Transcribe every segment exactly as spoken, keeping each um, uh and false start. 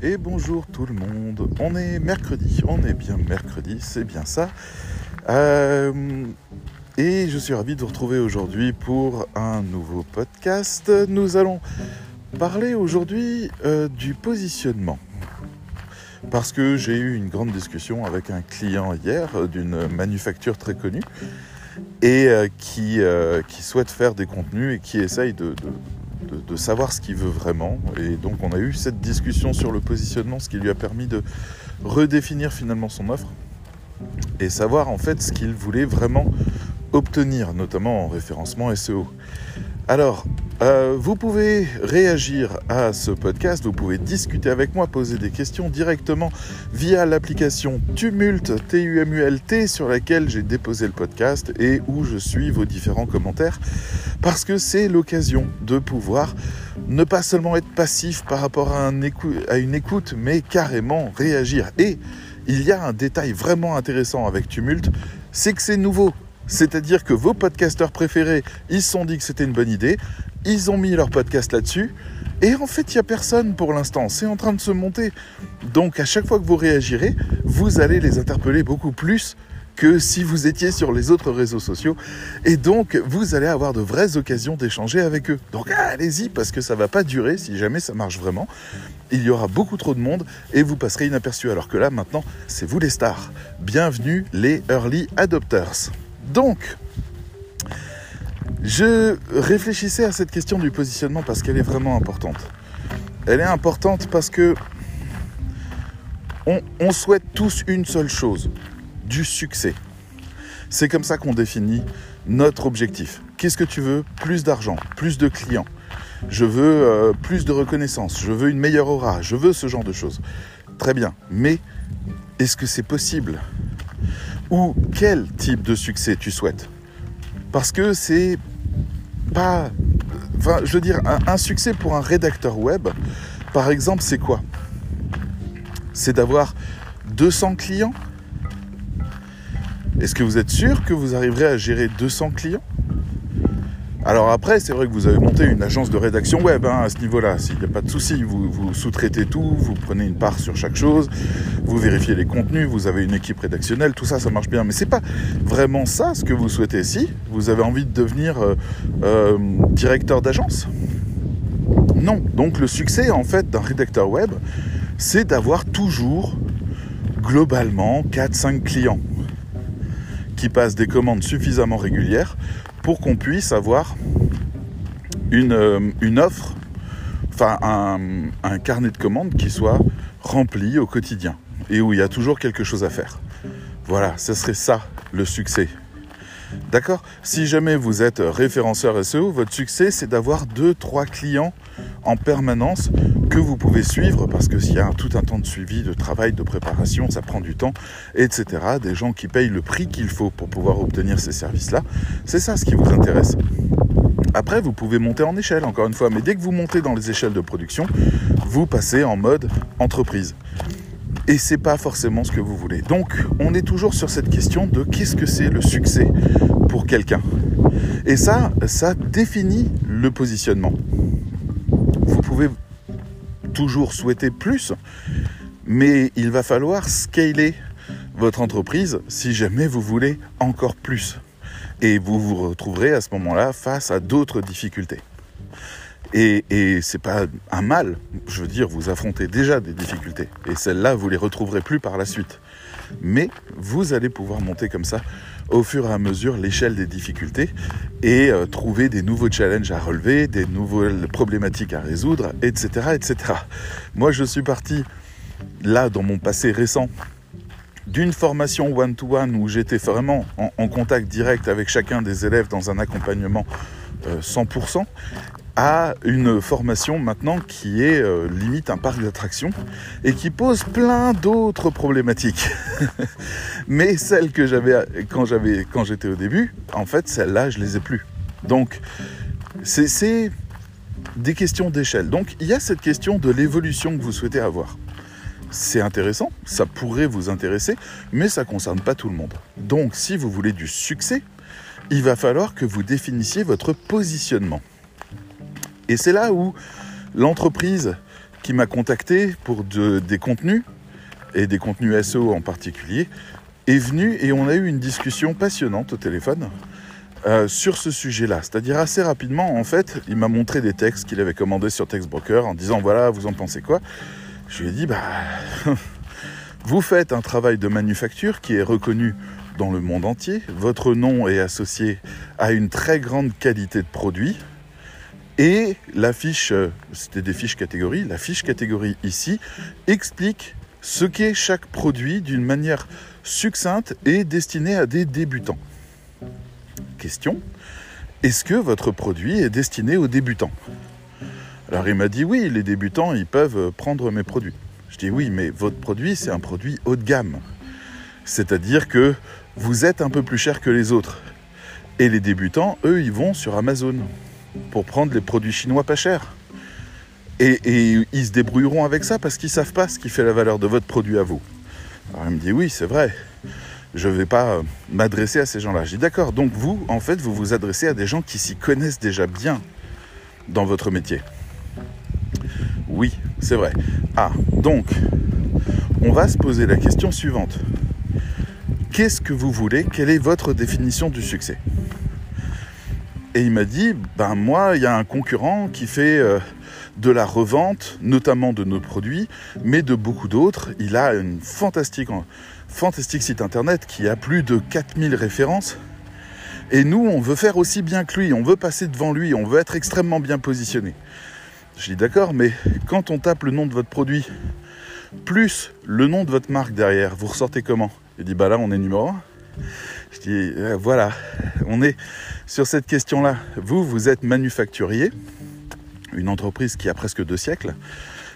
Et bonjour tout le monde, on est mercredi, on est bien mercredi, c'est bien ça. Euh, et je suis ravi de vous retrouver aujourd'hui pour un nouveau podcast. Nous allons parler aujourd'hui euh, du positionnement. Parce que j'ai eu une grande discussion avec un client hier d'une manufacture très connue et euh, qui, euh, qui souhaite faire des contenus et qui essaye de... de De, de savoir ce qu'il veut vraiment, et donc on a eu cette discussion sur le positionnement, ce qui lui a permis de redéfinir finalement son offre et savoir en fait ce qu'il voulait vraiment obtenir, notamment en référencement S E O. Alors euh, vous pouvez réagir à ce podcast, vous pouvez discuter avec moi, poser des questions directement via l'application Tumult, T U M U L T, sur laquelle j'ai déposé le podcast et où je suis vos différents commentaires, parce que c'est l'occasion de pouvoir ne pas seulement être passif par rapport à, un écou- à une écoute, mais carrément réagir. Et il y a un détail vraiment intéressant avec Tumult, c'est que c'est nouveau. C'est-à-dire que vos podcasteurs préférés, ils se sont dit que c'était une bonne idée, ils ont mis leur podcast là-dessus, et en fait, il n'y a personne pour l'instant, c'est en train de se monter. Donc, à chaque fois que vous réagirez, vous allez les interpeller beaucoup plus que si vous étiez sur les autres réseaux sociaux, et donc, vous allez avoir de vraies occasions d'échanger avec eux. Donc, allez-y, parce que ça ne va pas durer, si jamais ça marche vraiment, il y aura beaucoup trop de monde, et vous passerez inaperçu, alors que là, maintenant, c'est vous les stars. Bienvenue les Early Adopters. Donc, je réfléchissais à cette question du positionnement parce qu'elle est vraiment importante. Elle est importante parce que on, on souhaite tous une seule chose, du succès. C'est comme ça qu'on définit notre objectif. Qu'est-ce que tu veux ? Plus d'argent, plus de clients. Je veux euh, plus de reconnaissance, je veux une meilleure aura, je veux ce genre de choses. Très bien, mais est-ce que c'est possible ? Ou quel type de succès tu souhaites ? Parce que c'est pas... Enfin, je veux dire, un, un succès pour un rédacteur web, par exemple, c'est quoi ? C'est d'avoir deux cents clients ? Est-ce que vous êtes sûr que vous arriverez à gérer deux cents clients ? Alors après, c'est vrai que vous avez monté une agence de rédaction web hein, à ce niveau-là. Il n'y a pas de souci, vous, vous sous-traitez tout, vous prenez une part sur chaque chose, vous vérifiez les contenus, vous avez une équipe rédactionnelle, tout ça, ça marche bien. Mais c'est pas vraiment ça ce que vous souhaitez. Si vous avez envie de devenir euh, euh, directeur d'agence, non. Donc le succès en fait d'un rédacteur web, c'est d'avoir toujours globalement quatre cinq clients qui passent des commandes suffisamment régulières pour qu'on puisse avoir une, euh, une offre, enfin un, un carnet de commandes qui soit rempli au quotidien et où il y a toujours quelque chose à faire. Voilà, ce serait ça le succès. D'accord ? Si jamais vous êtes référenceur S E O, votre succès c'est d'avoir deux trois clients en permanence que vous pouvez suivre parce qu'il y a tout un temps de suivi, de travail, de préparation, ça prend du temps, et cetera. Des gens qui payent le prix qu'il faut pour pouvoir obtenir ces services-là, c'est ça ce qui vous intéresse. Après, vous pouvez monter en échelle, encore une fois, mais dès que vous montez dans les échelles de production, vous passez en mode entreprise. Et c'est pas forcément ce que vous voulez. Donc, on est toujours sur cette question de qu'est-ce que c'est le succès pour quelqu'un. Et ça, ça définit le positionnement. Vous pouvez toujours souhaiter plus, mais il va falloir scaler votre entreprise si jamais vous voulez encore plus. Et vous vous retrouverez à ce moment-là face à d'autres difficultés. Et, et c'est pas un mal, je veux dire, vous affrontez déjà des difficultés. Et celles-là, vous les retrouverez plus par la suite. Mais vous allez pouvoir monter comme ça, au fur et à mesure, l'échelle des difficultés et euh, trouver des nouveaux challenges à relever, des nouvelles problématiques à résoudre, et cetera, et cetera. Moi, je suis parti, là, dans mon passé récent, d'une formation one-to-one où j'étais vraiment en, en contact direct avec chacun des élèves dans un accompagnement euh, cent pour cent, à une formation maintenant qui est euh, limite un parc d'attractions et qui pose plein d'autres problématiques. Mais celles que j'avais quand, j'avais, quand j'étais au début, en fait, celles-là, je les ai plus. Donc, c'est, c'est des questions d'échelle. Donc, il y a cette question de l'évolution que vous souhaitez avoir. C'est intéressant, ça pourrait vous intéresser, mais ça ne concerne pas tout le monde. Donc, si vous voulez du succès, il va falloir que vous définissiez votre positionnement. Et c'est là où l'entreprise qui m'a contacté pour de, des contenus, et des contenus S E O en particulier, est venu et on a eu une discussion passionnante au téléphone euh, sur ce sujet-là. C'est-à-dire assez rapidement, en fait, il m'a montré des textes qu'il avait commandés sur Textbroker en disant « Voilà, vous en pensez quoi ?» Je lui ai dit « Bah, vous faites un travail de manufacture qui est reconnu dans le monde entier. Votre nom est associé à une très grande qualité de produit. » Et la fiche, c'était des fiches catégories, la fiche catégorie ici explique ce qu'est chaque produit d'une manière succincte et destinée à des débutants. Question, est-ce que votre produit est destiné aux débutants ? Alors il m'a dit oui, les débutants, ils peuvent prendre mes produits. Je dis oui, mais votre produit, c'est un produit haut de gamme. C'est-à-dire que vous êtes un peu plus cher que les autres. Et les débutants, eux, ils vont sur Amazon pour prendre les produits chinois pas chers. Et, et ils se débrouilleront avec ça parce qu'ils ne savent pas ce qui fait la valeur de votre produit à vous. Alors il me dit, oui, c'est vrai, je ne vais pas m'adresser à ces gens-là. Je dis, d'accord, donc vous, en fait, vous vous adressez à des gens qui s'y connaissent déjà bien dans votre métier. Oui, c'est vrai. Ah, donc, on va se poser la question suivante. Qu'est-ce que vous voulez ? Quelle est votre définition du succès ? Et il m'a dit, ben moi, il y a un concurrent qui fait euh, de la revente, notamment de nos produits, mais de beaucoup d'autres. Il a une fantastique, fantastique site internet qui a plus de quatre mille références. Et nous, on veut faire aussi bien que lui, on veut passer devant lui, on veut être extrêmement bien positionné. Je dis d'accord, mais quand on tape le nom de votre produit, plus le nom de votre marque derrière, vous ressortez comment ? Il dit, ben là, on est numéro un. Je dis, euh, voilà, on est sur cette question-là. Vous, vous êtes manufacturier, une entreprise qui a presque deux siècles.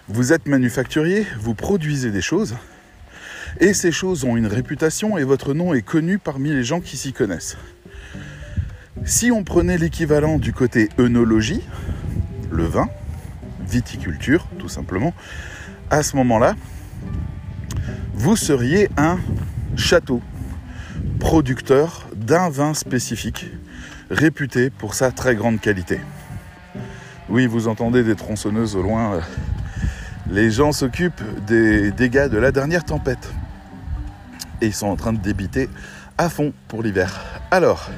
Vous êtes manufacturier, vous produisez des choses, et ces choses ont une réputation, et votre nom est connu parmi les gens qui s'y connaissent. Si on prenait l'équivalent du côté œnologie, le vin, viticulture, tout simplement, à ce moment-là, vous seriez un château, producteur d'un vin spécifique, réputé pour sa très grande qualité. Oui, vous entendez des tronçonneuses au loin. Les gens s'occupent des dégâts de la dernière tempête. Et ils sont en train de débiter à fond pour l'hiver. Alors,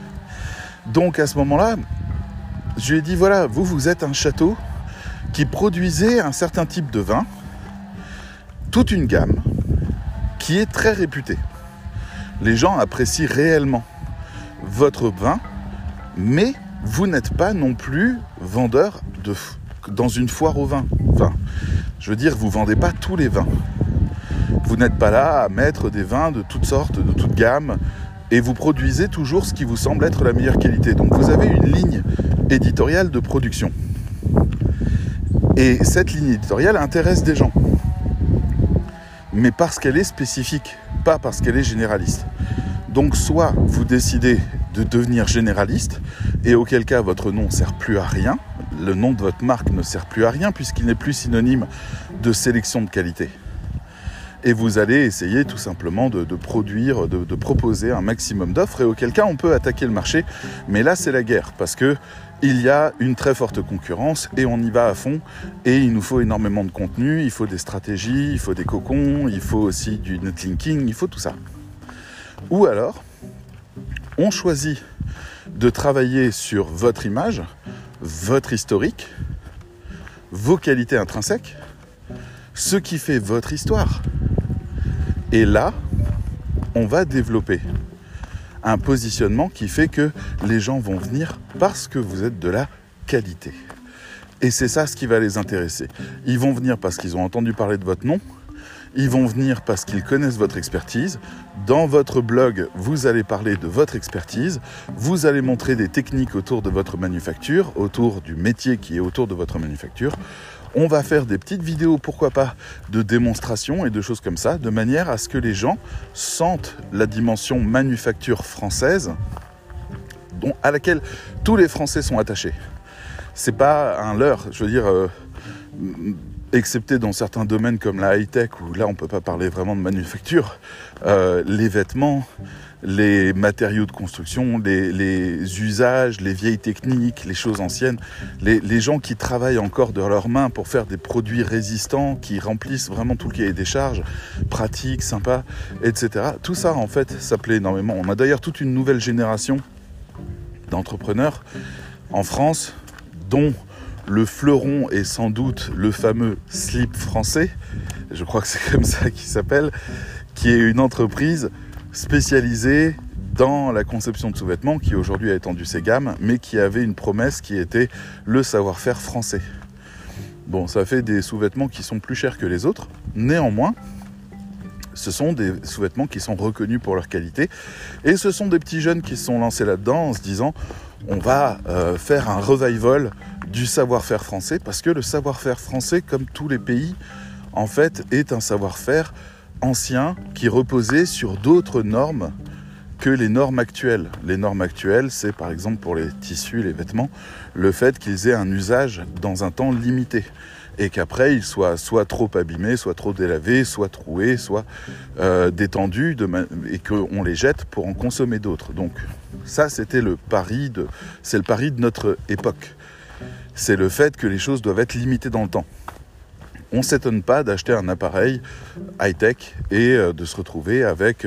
donc à ce moment-là, je lui ai dit, voilà, vous, vous êtes un château qui produisait un certain type de vin, toute une gamme, qui est très réputée. Les gens apprécient réellement votre vin, mais vous n'êtes pas non plus vendeur de f... dans une foire au vin. Enfin, je veux dire, vous ne vendez pas tous les vins. Vous n'êtes pas là à mettre des vins de toutes sortes, de toutes gammes, et vous produisez toujours ce qui vous semble être la meilleure qualité. Donc vous avez une ligne éditoriale de production. Et cette ligne éditoriale intéresse des gens, mais parce qu'elle est spécifique, pas parce qu'elle est généraliste. Donc soit vous décidez de devenir généraliste, et auquel cas votre nom ne sert plus à rien, le nom de votre marque ne sert plus à rien, puisqu'il n'est plus synonyme de sélection de qualité. Et vous allez essayer tout simplement de, de produire, de, de proposer un maximum d'offres, et auquel cas on peut attaquer le marché, mais là c'est la guerre, parce que il y a une très forte concurrence et on y va à fond et il nous faut énormément de contenu, il faut des stratégies, il faut des cocons, il faut aussi du netlinking, il faut tout ça. Ou alors, on choisit de travailler sur votre image, votre historique, vos qualités intrinsèques, ce qui fait votre histoire. Et là, on va développer un positionnement qui fait que les gens vont venir parce que vous êtes de la qualité. Et c'est ça ce qui va les intéresser. Ils vont venir parce qu'ils ont entendu parler de votre nom, ils vont venir parce qu'ils connaissent votre expertise. Dans votre blog, vous allez parler de votre expertise, vous allez montrer des techniques autour de votre manufacture, autour du métier qui est autour de votre manufacture. On va faire des petites vidéos, pourquoi pas, de démonstrations et de choses comme ça, de manière à ce que les gens sentent la dimension manufacture française dont, à laquelle tous les Français sont attachés. C'est pas un leurre, je veux dire, euh, excepté dans certains domaines comme la high-tech, où là on ne peut pas parler vraiment de manufacture, euh, les vêtements, les matériaux de construction, les, les usages, les vieilles techniques, les choses anciennes, les, les gens qui travaillent encore de leurs mains pour faire des produits résistants, qui remplissent vraiment tout le cahier des charges, pratiques, sympas, et cetera. Tout ça, en fait, ça plaît énormément. On a d'ailleurs toute une nouvelle génération d'entrepreneurs en France, dont le fleuron est sans doute le fameux Slip Français, je crois que c'est comme ça qu'il s'appelle, qui est une entreprise spécialisée dans la conception de sous-vêtements, qui aujourd'hui a étendu ses gammes, mais qui avait une promesse qui était le savoir-faire français. Bon, ça fait des sous-vêtements qui sont plus chers que les autres, néanmoins, ce sont des sous-vêtements qui sont reconnus pour leur qualité, et ce sont des petits jeunes qui se sont lancés là-dedans en se disant on va euh, faire un revival du savoir-faire français, parce que le savoir-faire français, comme tous les pays, en fait, est un savoir-faire ancien qui reposait sur d'autres normes que les normes actuelles. Les normes actuelles, c'est par exemple pour les tissus, les vêtements, le fait qu'ils aient un usage dans un temps limité. Et qu'après, ils soient soit trop abîmés, soit trop délavés, soit troués, soit euh, détendus, de ma... et qu'on les jette pour en consommer d'autres. Donc ça, c'était le pari de... c'est le pari de notre époque. C'est le fait que les choses doivent être limitées dans le temps. On ne s'étonne pas d'acheter un appareil high-tech et de se retrouver avec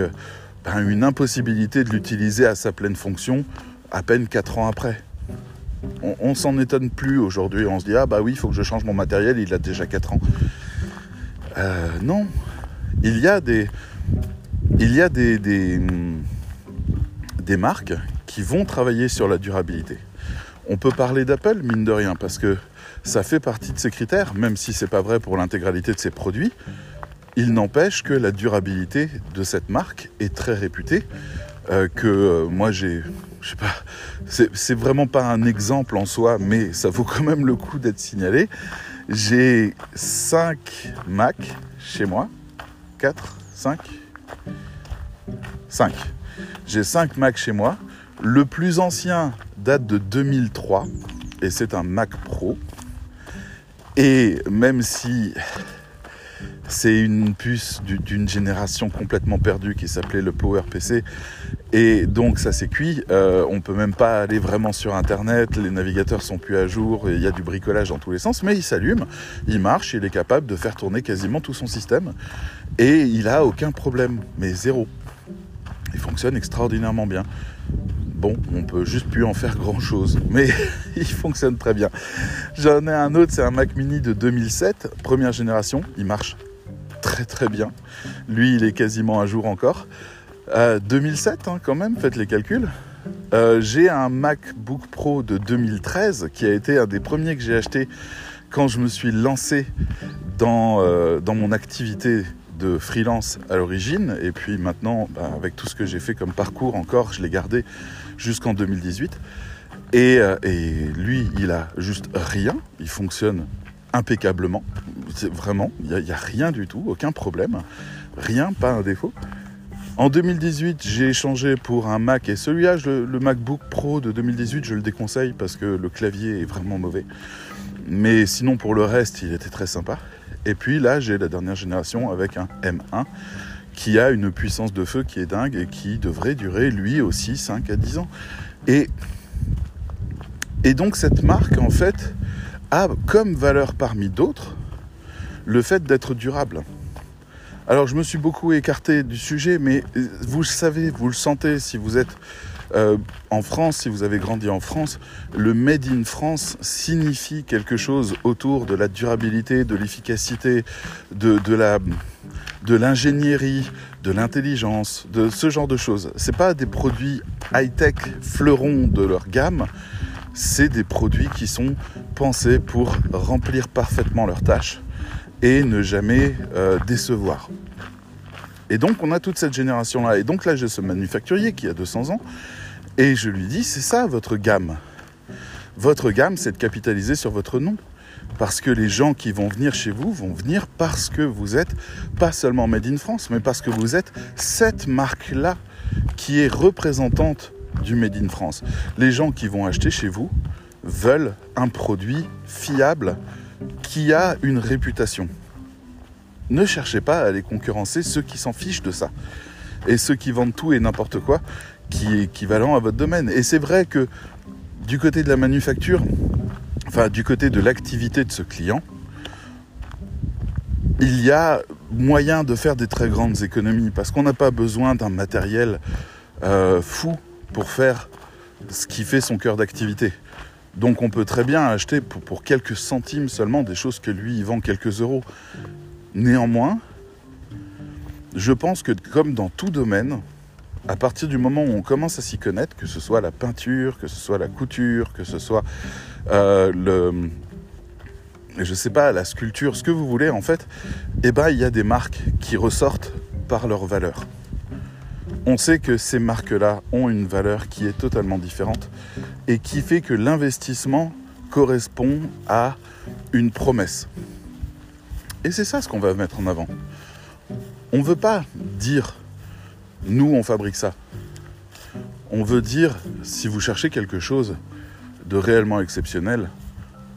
ben, une impossibilité de l'utiliser à sa pleine fonction à peine quatre ans après. On, on s'en étonne plus aujourd'hui, on se dit « Ah bah oui, il faut que je change mon matériel, il a déjà quatre ans. Euh, » Non, il y a des, il y a des, des, des marques qui vont travailler sur la durabilité. On peut parler d'Apple, mine de rien, parce que ça fait partie de ses critères, même si c'est pas vrai pour l'intégralité de ses produits. Il n'empêche que la durabilité de cette marque est très réputée, euh, que euh, moi j'ai... Je sais pas, c'est, c'est vraiment pas un exemple en soi, mais ça vaut quand même le coup d'être signalé. J'ai cinq Mac chez moi. quatre, cinq, cinq. J'ai cinq Mac chez moi. Le plus ancien date de deux mille trois, et c'est un Mac Pro. Et même si c'est une puce d'une génération complètement perdue qui s'appelait le PowerPC, et donc ça s'est cuit, euh, on peut même pas aller vraiment sur internet, les navigateurs sont plus à jour, il y a du bricolage dans tous les sens, mais il s'allume, il marche, il est capable de faire tourner quasiment tout son système, et il a aucun problème, mais zéro. Il fonctionne extraordinairement bien. Bon, on peut juste plus en faire grand chose, mais il fonctionne très bien. J'en ai un autre, c'est un Mac Mini de deux mille sept, première génération, il marche très très bien. Lui, il est quasiment à jour encore. Euh, deux mille sept, hein, quand même, faites les calculs. Euh, j'ai un MacBook Pro de deux mille treize, qui a été un des premiers que j'ai acheté quand je me suis lancé dans, euh, dans mon activité de freelance à l'origine, et puis maintenant, bah, avec tout ce que j'ai fait comme parcours encore, je l'ai gardé jusqu'en deux mille dix-huit, et, euh, et lui, il a juste rien, il fonctionne impeccablement, c'est vraiment, il n'y a, a rien du tout, aucun problème, rien, pas un défaut. En deux mille dix-huit, j'ai échangé pour un Mac, et celui-là, je, le MacBook Pro de deux mille dix-huit, je le déconseille parce que le clavier est vraiment mauvais, mais sinon pour le reste, il était très sympa. Et puis là, j'ai la dernière génération avec un M un qui a une puissance de feu qui est dingue et qui devrait durer, lui aussi, cinq à dix ans. Et, et donc cette marque, en fait, a comme valeur parmi d'autres le fait d'être durable. Alors, je me suis beaucoup écarté du sujet, mais vous le savez, vous le sentez, si vous êtes euh, en France, si vous avez grandi en France, le « Made in France » signifie quelque chose autour de la durabilité, de l'efficacité, de, de, la, de l'ingénierie, de l'intelligence, de ce genre de choses. Ce n'est pas des produits high-tech fleurons de leur gamme, c'est des produits qui sont pensés pour remplir parfaitement leurs tâches et ne jamais euh, décevoir. Et donc, on a toute cette génération-là. Et donc là, j'ai ce manufacturier qui a deux cents ans, et je lui dis, c'est ça, votre gamme. Votre gamme, c'est de capitaliser sur votre nom. Parce que les gens qui vont venir chez vous vont venir parce que vous êtes pas seulement Made in France, mais parce que vous êtes cette marque-là qui est représentante du Made in France. Les gens qui vont acheter chez vous veulent un produit fiable, qui a une réputation. Ne cherchez pas à aller concurrencer ceux qui s'en fichent de ça et ceux qui vendent tout et n'importe quoi qui est équivalent à votre domaine. Et c'est vrai que du côté de la manufacture, enfin du côté de l'activité de ce client, il y a moyen de faire des très grandes économies parce qu'on n'a pas besoin d'un matériel euh, fou pour faire ce qui fait son cœur d'activité. Donc on peut très bien acheter pour, pour quelques centimes seulement des choses que lui il vend quelques euros. Néanmoins, je pense que comme dans tout domaine, à partir du moment où on commence à s'y connaître, que ce soit la peinture, que ce soit la couture, que ce soit euh, le... je sais pas, la sculpture, ce que vous voulez en fait, eh ben, il y a des marques qui ressortent par leur valeur. On sait que ces marques-là ont une valeur qui est totalement différente et qui fait que l'investissement correspond à une promesse. Et c'est ça ce qu'on va mettre en avant. On ne veut pas dire « nous, on fabrique ça ». On veut dire « si vous cherchez quelque chose de réellement exceptionnel,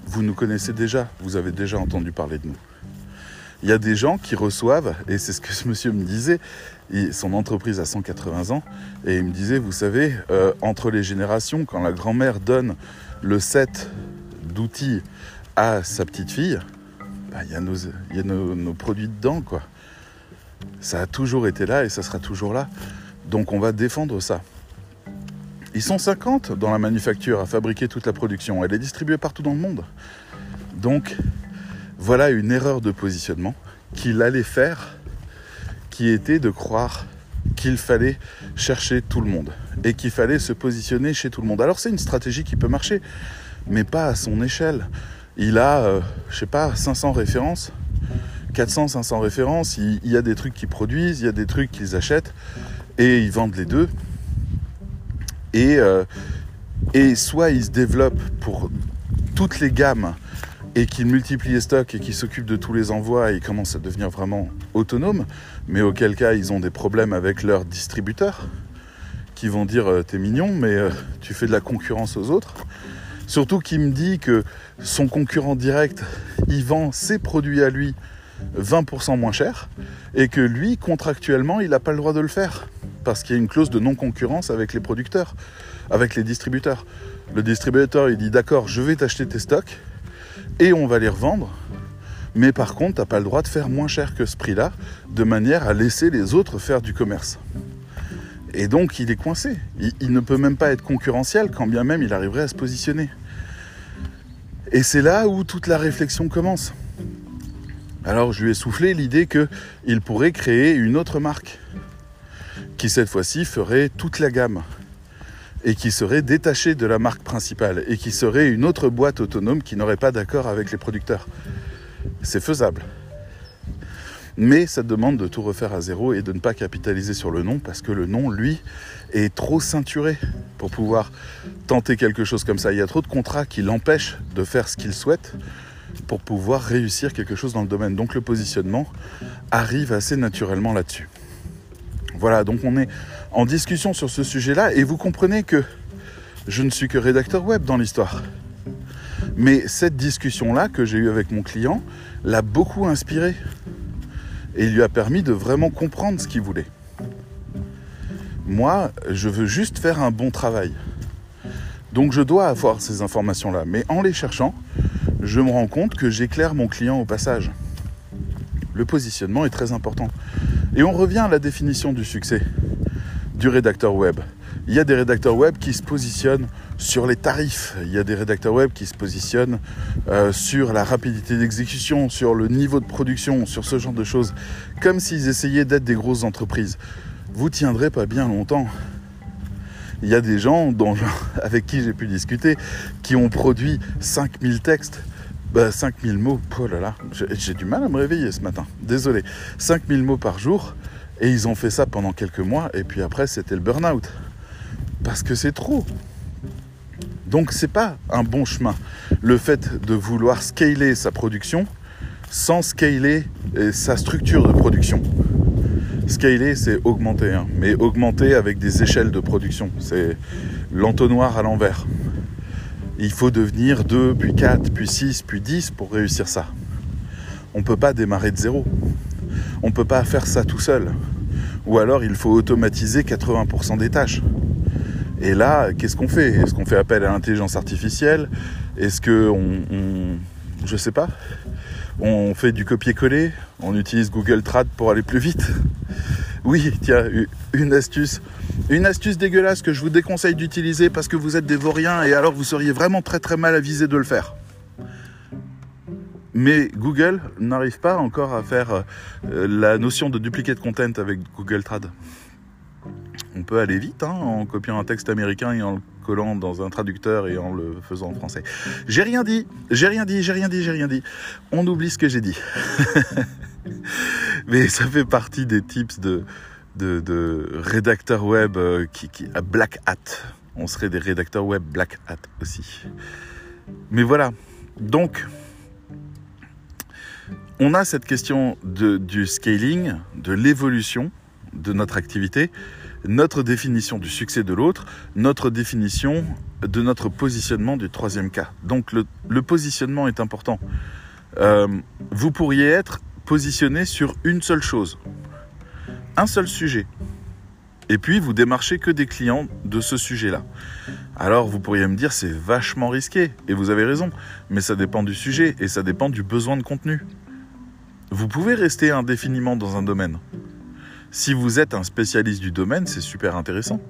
vous nous connaissez déjà, vous avez déjà entendu parler de nous. » Il y a des gens qui reçoivent, et c'est ce que ce monsieur me disait, son entreprise a cent quatre-vingts ans, et il me disait, vous savez, euh, entre les générations, quand la grand-mère donne le set d'outils à sa petite-fille, bah, il y a nos, il y a nos, nos produits dedans, quoi. Ça a toujours été là et ça sera toujours là. Donc on va défendre ça. Ils sont cinquante dans la manufacture à fabriquer toute la production. Elle est distribuée partout dans le monde. Donc voilà une erreur de positionnement qu'il allait faire, qui était de croire qu'il fallait chercher tout le monde et qu'il fallait se positionner chez tout le monde. Alors c'est une stratégie qui peut marcher, mais pas à son échelle. Il a, euh, je sais pas, cinq cents références, quatre cents, cinq cents références. Il, il y a des trucs qu'ils produisent, il y a des trucs qu'ils achètent et ils vendent les deux. Et, euh, et soit ils se développent pour toutes les gammes et qu'ils multiplient les stocks et qu'ils s'occupent de tous les envois et ils commencent à devenir vraiment autonomes, mais auquel cas ils ont des problèmes avec leurs distributeurs qui vont dire « t'es mignon, mais euh, tu fais de la concurrence aux autres ». Surtout qu'il me dit que son concurrent direct, il vend ses produits à lui vingt pour cent moins cher et que lui, contractuellement, il n'a pas le droit de le faire parce qu'il y a une clause de non-concurrence avec les producteurs, avec les distributeurs. Le distributeur, il dit « d'accord, je vais t'acheter tes stocks ». Et on va les revendre, mais par contre, tu n'as pas le droit de faire moins cher que ce prix-là, de manière à laisser les autres faire du commerce. Et donc, il est coincé. Il, il ne peut même pas être concurrentiel, quand bien même il arriverait à se positionner. Et c'est là où toute la réflexion commence. Alors, je lui ai soufflé l'idée qu'il pourrait créer une autre marque, qui cette fois-ci ferait toute la gamme, et qui serait détaché de la marque principale, et qui serait une autre boîte autonome qui n'aurait pas d'accord avec les producteurs. C'est faisable. Mais ça demande de tout refaire à zéro et de ne pas capitaliser sur le nom, parce que le nom, lui, est trop ceinturé pour pouvoir tenter quelque chose comme ça. Il y a trop de contrats qui l'empêchent de faire ce qu'il souhaite pour pouvoir réussir quelque chose dans le domaine. Donc le positionnement arrive assez naturellement là-dessus. Voilà, donc on est en discussion sur ce sujet-là et vous comprenez que je ne suis que rédacteur web dans l'histoire. Mais cette discussion-là que j'ai eue avec mon client l'a beaucoup inspiré et lui a permis de vraiment comprendre ce qu'il voulait. Moi, je veux juste faire un bon travail. Donc je dois avoir ces informations-là. Mais en les cherchant, je me rends compte que j'éclaire mon client au passage. Le positionnement est très important. Et on revient à la définition du succès du rédacteur web. Il y a des rédacteurs web qui se positionnent sur les tarifs. Il y a des rédacteurs web qui se positionnent euh, sur la rapidité d'exécution, sur le niveau de production, sur ce genre de choses. Comme s'ils essayaient d'être des grosses entreprises. Vous ne tiendrez pas bien longtemps. Il y a des gens dont, avec qui j'ai pu discuter qui ont produit cinq mille textes. Bah, cinq mille mots, oh là là, j'ai, j'ai du mal à me réveiller ce matin, désolé. cinq mille mots par jour, et ils ont fait ça pendant quelques mois, et puis après c'était le burn-out. Parce que c'est trop. Donc c'est pas un bon chemin, le fait de vouloir scaler sa production sans scaler sa structure de production. Scaler, c'est augmenter, hein, mais augmenter avec des échelles de production, c'est l'entonnoir à l'envers. Et il faut devenir deux, puis quatre, puis six, puis dix pour réussir ça. On ne peut pas démarrer de zéro. On ne peut pas faire ça tout seul. Ou alors, il faut automatiser quatre-vingts pour cent des tâches. Et là, qu'est-ce qu'on fait ? Est-ce qu'on fait appel à l'intelligence artificielle ? Est-ce qu'on... On, je sais pas. On fait du copier-coller ? On utilise Google Trad pour aller plus vite ? Oui, tiens, une astuce. Une astuce dégueulasse que je vous déconseille d'utiliser parce que vous êtes des vauriens et alors vous seriez vraiment très très mal avisé de le faire. Mais Google n'arrive pas encore à faire la notion de duplicate content avec Google Trad. On peut aller vite hein, en copiant un texte américain et en le collant dans un traducteur et en le faisant en français. J'ai rien dit, j'ai rien dit, j'ai rien dit, j'ai rien dit. On oublie ce que j'ai dit. Mais ça fait partie des tips de, de, de rédacteurs web qui, qui, à black hat. On serait des rédacteurs web black hat aussi. Mais voilà, donc... On a cette question de, du scaling, de l'évolution de notre activité, notre définition du succès de l'autre, notre définition de notre positionnement du troisième cas. Donc le, le positionnement est important. Euh, vous pourriez être positionné sur une seule chose, un seul sujet. Et puis vous démarchez que des clients de ce sujet-là. Alors vous pourriez me dire c'est vachement risqué, et vous avez raison, mais ça dépend du sujet et ça dépend du besoin de contenu. Vous pouvez rester indéfiniment dans un domaine. Si vous êtes un spécialiste du domaine, c'est super intéressant.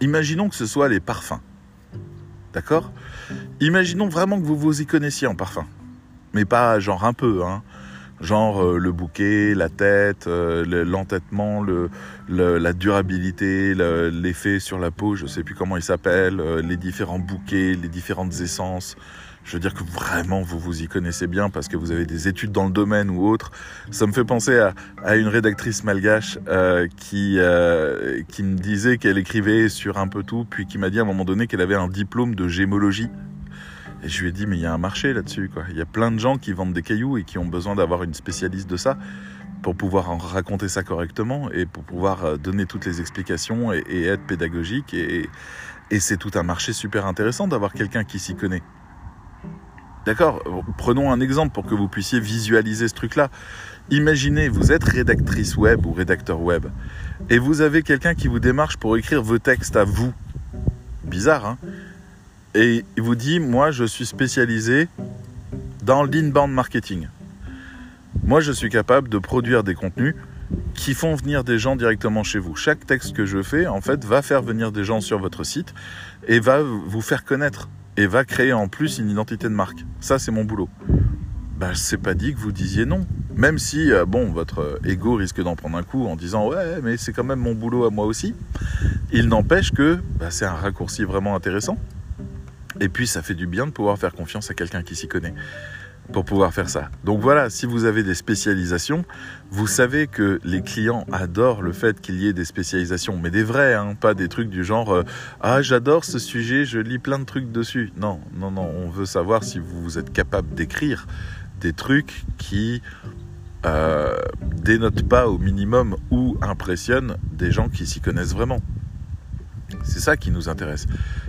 Imaginons que ce soit les parfums. D'accord ? Imaginons vraiment que vous vous y connaissiez en parfums. Mais pas genre un peu, hein. Genre euh, le bouquet, la tête, euh, le, l'entêtement, le, le, la durabilité, le, l'effet sur la peau, je ne sais plus comment il s'appelle, euh, les différents bouquets, les différentes essences... Je veux dire que vraiment, vous vous y connaissez bien parce que vous avez des études dans le domaine ou autre. Ça me fait penser à, à une rédactrice malgache euh, qui, euh, qui me disait qu'elle écrivait sur un peu tout, puis qui m'a dit à un moment donné qu'elle avait un diplôme de gémologie. Et je lui ai dit, mais il y a un marché là-dessus, quoi. Il y a plein de gens qui vendent des cailloux et qui ont besoin d'avoir une spécialiste de ça pour pouvoir en raconter ça correctement et pour pouvoir donner toutes les explications et, et être pédagogique. Et, et c'est tout un marché super intéressant d'avoir quelqu'un qui s'y connaît. D'accord ? Prenons un exemple pour que vous puissiez visualiser ce truc-là. Imaginez, vous êtes rédactrice web ou rédacteur web et vous avez quelqu'un qui vous démarche pour écrire vos textes à vous. Bizarre, hein ? Et il vous dit, moi, je suis spécialisé dans l'inbound marketing. Moi, je suis capable de produire des contenus qui font venir des gens directement chez vous. Chaque texte que je fais, en fait, va faire venir des gens sur votre site et va vous faire connaître. Et va créer en plus une identité de marque. Ça, c'est mon boulot. Ben, c'est pas dit que vous disiez non. Même si, bon, votre ego risque d'en prendre un coup en disant « Ouais, mais c'est quand même mon boulot à moi aussi ». Il n'empêche que ben, c'est un raccourci vraiment intéressant. Et puis, ça fait du bien de pouvoir faire confiance à quelqu'un qui s'y connaît pour pouvoir faire ça. Donc voilà, si vous avez des spécialisations, vous savez que les clients adorent le fait qu'il y ait des spécialisations, mais des vraies, hein, pas des trucs du genre euh, « Ah, j'adore ce sujet, je lis plein de trucs dessus ». Non, non, non, on veut savoir si vous êtes capable d'écrire des trucs qui euh, dénotent pas au minimum ou impressionnent des gens qui s'y connaissent vraiment. C'est ça qui nous intéresse,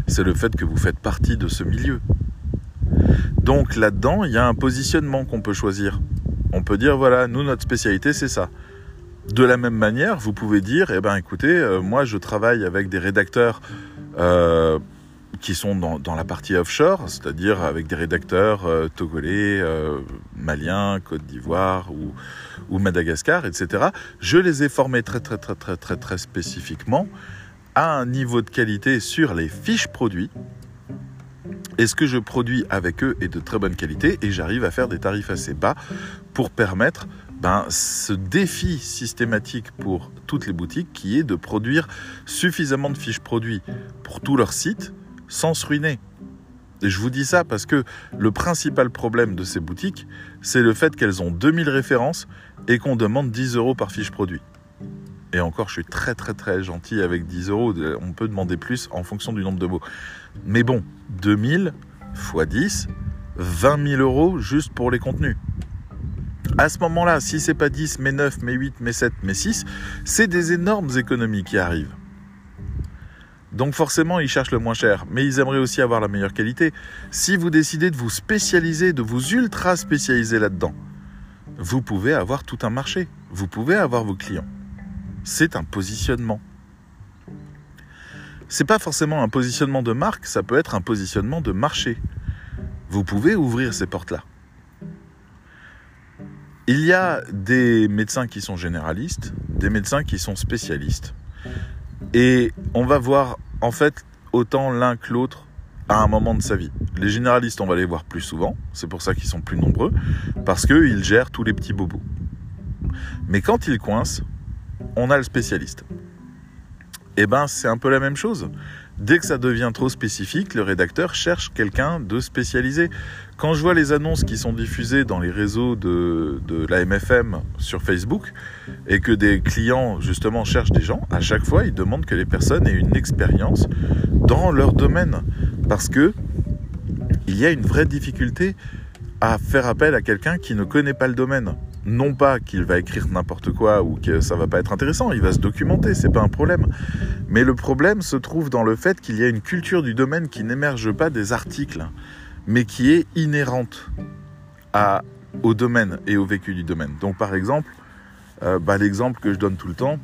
c'est le fait que vous faites partie de ce milieu. Donc là-dedans, il y a un positionnement qu'on peut choisir. On peut dire, voilà, nous, notre spécialité, c'est ça. De la même manière, vous pouvez dire, eh ben, écoutez, euh, moi, je travaille avec des rédacteurs euh, qui sont dans, dans la partie offshore, c'est-à-dire avec des rédacteurs euh, togolais, euh, maliens, Côte d'Ivoire ou, ou Madagascar, et cetera. Je les ai formés très, très, très, très, très, très spécifiquement à un niveau de qualité sur les fiches produits. Et ce que je produis avec eux est de très bonne qualité et j'arrive à faire des tarifs assez bas pour permettre ben, ce défi systématique pour toutes les boutiques qui est de produire suffisamment de fiches produits pour tout leur site sans se ruiner. Et je vous dis ça parce que le principal problème de ces boutiques, c'est le fait qu'elles ont deux mille références et qu'on demande dix euros par fiche produit. Et encore, je suis très très très gentil avec dix euros. On peut demander plus en fonction du nombre de mots. Mais bon, deux mille fois dix, vingt mille euros juste pour les contenus. À ce moment-là, si c'est pas dix, mais neuf, mais huit, mais sept, mais six, c'est des énormes économies qui arrivent. Donc forcément, ils cherchent le moins cher, mais ils aimeraient aussi avoir la meilleure qualité. Si vous décidez de vous spécialiser, de vous ultra spécialiser là-dedans, vous pouvez avoir tout un marché, vous pouvez avoir vos clients. C'est un positionnement. C'est pas forcément un positionnement de marque, ça peut être un positionnement de marché. Vous pouvez ouvrir ces portes-là. Il y a des médecins qui sont généralistes, des médecins qui sont spécialistes. Et on va voir, en fait, autant l'un que l'autre à un moment de sa vie. Les généralistes, on va les voir plus souvent, c'est pour ça qu'ils sont plus nombreux, parce qu'ils gèrent tous les petits bobos. Mais quand ils coincent, on a le spécialiste. Eh bien, c'est un peu la même chose. Dès que ça devient trop spécifique, le rédacteur cherche quelqu'un de spécialisé. Quand je vois les annonces qui sont diffusées dans les réseaux de, de l'A M F M sur Facebook et que des clients, justement, cherchent des gens, à chaque fois, ils demandent que les personnes aient une expérience dans leur domaine. Parce que il y a une vraie difficulté à faire appel à quelqu'un qui ne connaît pas le domaine. Non pas qu'il va écrire n'importe quoi ou que ça va pas être intéressant, il va se documenter, c'est pas un problème. Mais le problème se trouve dans le fait qu'il y a une culture du domaine qui n'émerge pas des articles, mais qui est inhérente à, au domaine et au vécu du domaine. Donc par exemple, euh, bah, l'exemple que je donne tout le temps,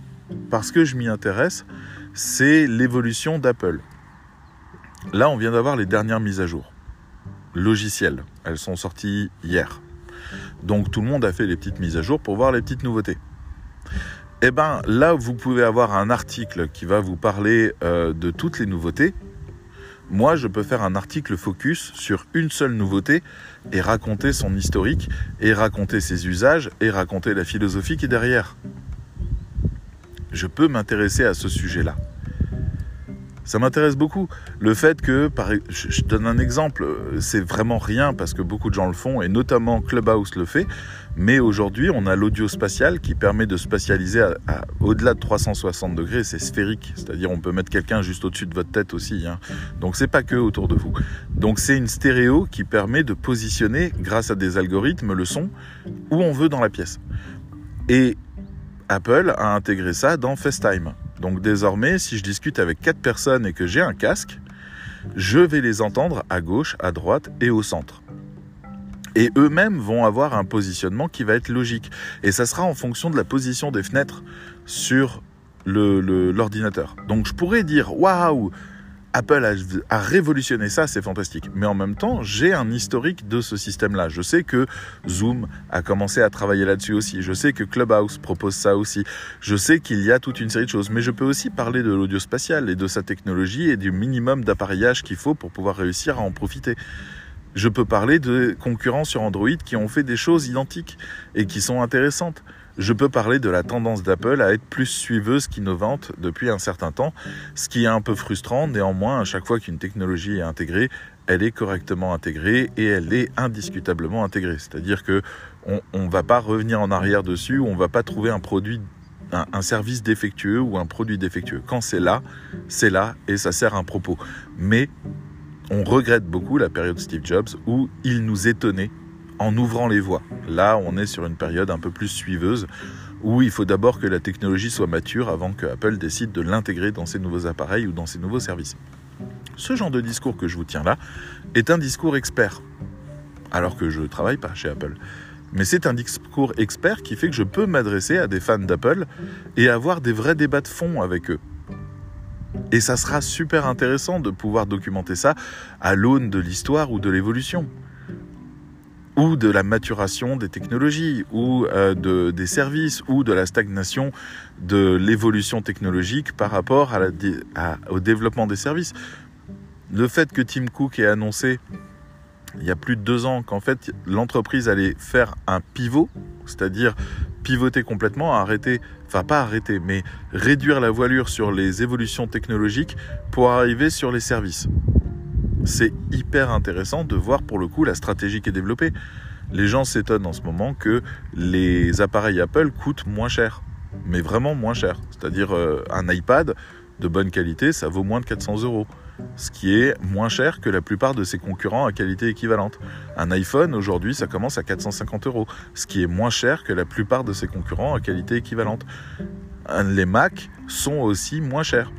parce que je m'y intéresse, c'est l'évolution d'Apple. Là, on vient d'avoir les dernières mises à jour logicielles. Elles sont sorties hier. Donc tout le monde a fait les petites mises à jour pour voir les petites nouveautés. Et bien là, vous pouvez avoir un article qui va vous parler euh, de toutes les nouveautés. Moi, je peux faire un article focus sur une seule nouveauté et raconter son historique, et raconter ses usages, et raconter la philosophie qui est derrière. Je peux m'intéresser à ce sujet-là. Ça m'intéresse beaucoup. Le fait que, par, je donne un exemple, c'est vraiment rien parce que beaucoup de gens le font et notamment Clubhouse le fait, mais aujourd'hui on a l'audio spatial qui permet de spatialiser à, à, au-delà de trois cent soixante degrés, c'est sphérique, c'est-à-dire on peut mettre quelqu'un juste au-dessus de votre tête aussi, hein. Donc c'est pas que autour de vous. Donc c'est une stéréo qui permet de positionner grâce à des algorithmes le son où on veut dans la pièce. Et Apple a intégré ça dans FaceTime. Donc désormais, si je discute avec quatre personnes et que j'ai un casque, je vais les entendre à gauche, à droite et au centre. Et eux-mêmes vont avoir un positionnement qui va être logique. Et ça sera en fonction de la position des fenêtres sur le, le, l'ordinateur. Donc je pourrais dire « Waouh, Apple a, a révolutionné ça, c'est fantastique ». Mais en même temps, j'ai un historique de ce système-là. Je sais que Zoom a commencé à travailler là-dessus aussi. Je sais que Clubhouse propose ça aussi. Je sais qu'il y a toute une série de choses. Mais je peux aussi parler de l'audio spatial et de sa technologie et du minimum d'appareillage qu'il faut pour pouvoir réussir à en profiter. Je peux parler de concurrents sur Android qui ont fait des choses identiques et qui sont intéressantes. Je peux parler de la tendance d'Apple à être plus suiveuse qu'innovante depuis un certain temps, ce qui est un peu frustrant. Néanmoins, à chaque fois qu'une technologie est intégrée, elle est correctement intégrée et elle est indiscutablement intégrée. C'est-à-dire qu'on ne va pas revenir en arrière dessus, on ne va pas trouver un produit, un, un service défectueux ou un produit défectueux. Quand c'est là, c'est là et ça sert un propos. Mais on regrette beaucoup la période Steve Jobs où il nous étonnait en ouvrant les voies. Là, on est sur une période un peu plus suiveuse où il faut d'abord que la technologie soit mature avant que Apple décide de l'intégrer dans ses nouveaux appareils ou dans ses nouveaux services. Ce genre de discours que je vous tiens là est un discours expert, alors que je ne travaille pas chez Apple. Mais c'est un discours expert qui fait que je peux m'adresser à des fans d'Apple et avoir des vrais débats de fond avec eux. Et ça sera super intéressant de pouvoir documenter ça à l'aune de l'histoire ou de l'évolution, ou de la maturation des technologies, ou euh, de, des services, ou de la stagnation de l'évolution technologique par rapport à la, à, au développement des services. Le fait que Tim Cook ait annoncé, il y a plus de deux ans, qu'en fait l'entreprise allait faire un pivot, c'est-à-dire pivoter complètement, arrêter, enfin pas arrêter, mais réduire la voilure sur les évolutions technologiques pour arriver sur les services. C'est hyper intéressant de voir pour le coup la stratégie qui est développée. Les gens s'étonnent en ce moment que les appareils Apple coûtent moins cher, mais vraiment moins cher. C'est-à-dire euh, un iPad de bonne qualité, ça vaut moins de quatre cents euros, ce qui est moins cher que la plupart de ses concurrents à qualité équivalente. Un iPhone aujourd'hui, ça commence à quatre cent cinquante euros, ce qui est moins cher que la plupart de ses concurrents à qualité équivalente. Les Mac sont aussi moins chers.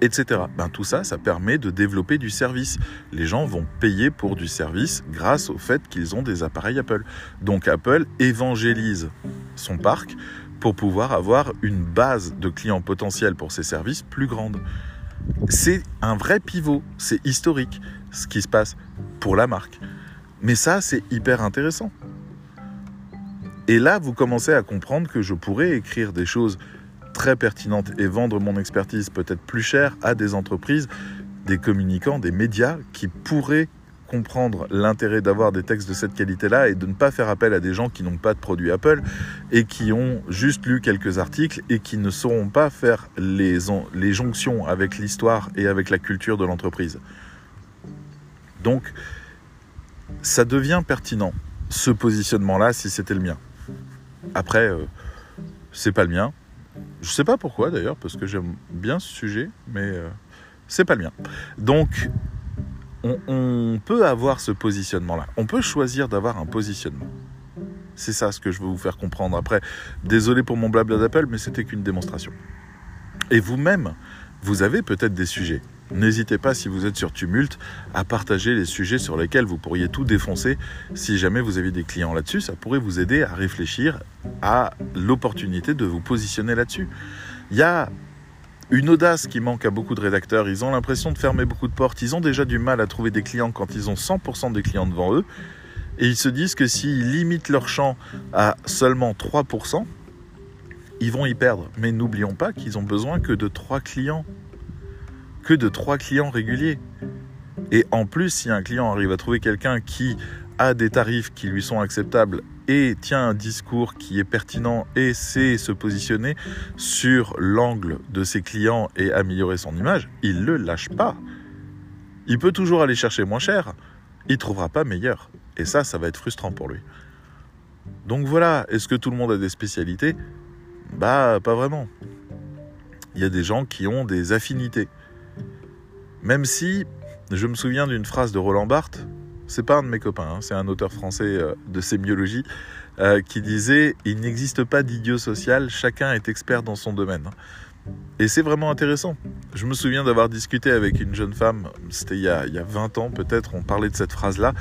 et cetera. Ben, tout ça, ça permet de développer du service. Les gens vont payer pour du service grâce au fait qu'ils ont des appareils Apple. Donc Apple évangélise son parc pour pouvoir avoir une base de clients potentiels pour ses services plus grande. C'est un vrai pivot, c'est historique ce qui se passe pour la marque. Mais ça, c'est hyper intéressant. Et là, vous commencez à comprendre que je pourrais écrire des choses très pertinentes et vendre mon expertise peut-être plus cher à des entreprises, des communicants, des médias qui pourraient comprendre l'intérêt d'avoir des textes de cette qualité-là et de ne pas faire appel à des gens qui n'ont pas de produits Apple et qui ont juste lu quelques articles et qui ne sauront pas faire les, en, les jonctions avec l'histoire et avec la culture de l'entreprise. Donc, ça devient pertinent, ce positionnement-là, si c'était le mien. Après, euh, c'est pas le mien. Je sais pas pourquoi d'ailleurs, parce que j'aime bien ce sujet, mais euh, c'est pas le mien. Donc, On, on peut avoir ce positionnement-là. On peut choisir d'avoir un positionnement. C'est ça ce que je veux vous faire comprendre. Après, désolé pour mon blabla d'Apple, mais c'était qu'une démonstration. Et vous-même, vous avez peut-être des sujets. N'hésitez pas, si vous êtes sur Tumult, à partager les sujets sur lesquels vous pourriez tout défoncer. Si jamais vous avez des clients là-dessus, ça pourrait vous aider à réfléchir à l'opportunité de vous positionner là-dessus. Il y a une audace qui manque à beaucoup de rédacteurs. Ils ont l'impression de fermer beaucoup de portes. Ils ont déjà du mal à trouver des clients quand ils ont cent pour cent des clients devant eux. Et ils se disent que s'ils limitent leur champ à seulement trois pour cent, ils vont y perdre. Mais n'oublions pas qu'ils ont besoin que de trois clients. Que de trois clients réguliers. Et en plus, si un client arrive à trouver quelqu'un qui a des tarifs qui lui sont acceptables et tient un discours qui est pertinent et sait se positionner sur l'angle de ses clients et améliorer son image, il ne le lâche pas. Il peut toujours aller chercher moins cher, il ne trouvera pas meilleur. Et ça, ça va être frustrant pour lui. Donc voilà, est-ce que tout le monde a des spécialités ? Bah, pas vraiment. Il y a des gens qui ont des affinités. Même si, je me souviens d'une phrase de Roland Barthes, c'est pas un de mes copains, hein, c'est un auteur français de sémiologie euh, qui disait « Il n'existe pas d'idiot social, chacun est expert dans son domaine ». Et c'est vraiment intéressant. Je me souviens d'avoir discuté avec une jeune femme, c'était il y a, il y a vingt ans peut-être, on parlait de cette phrase-là,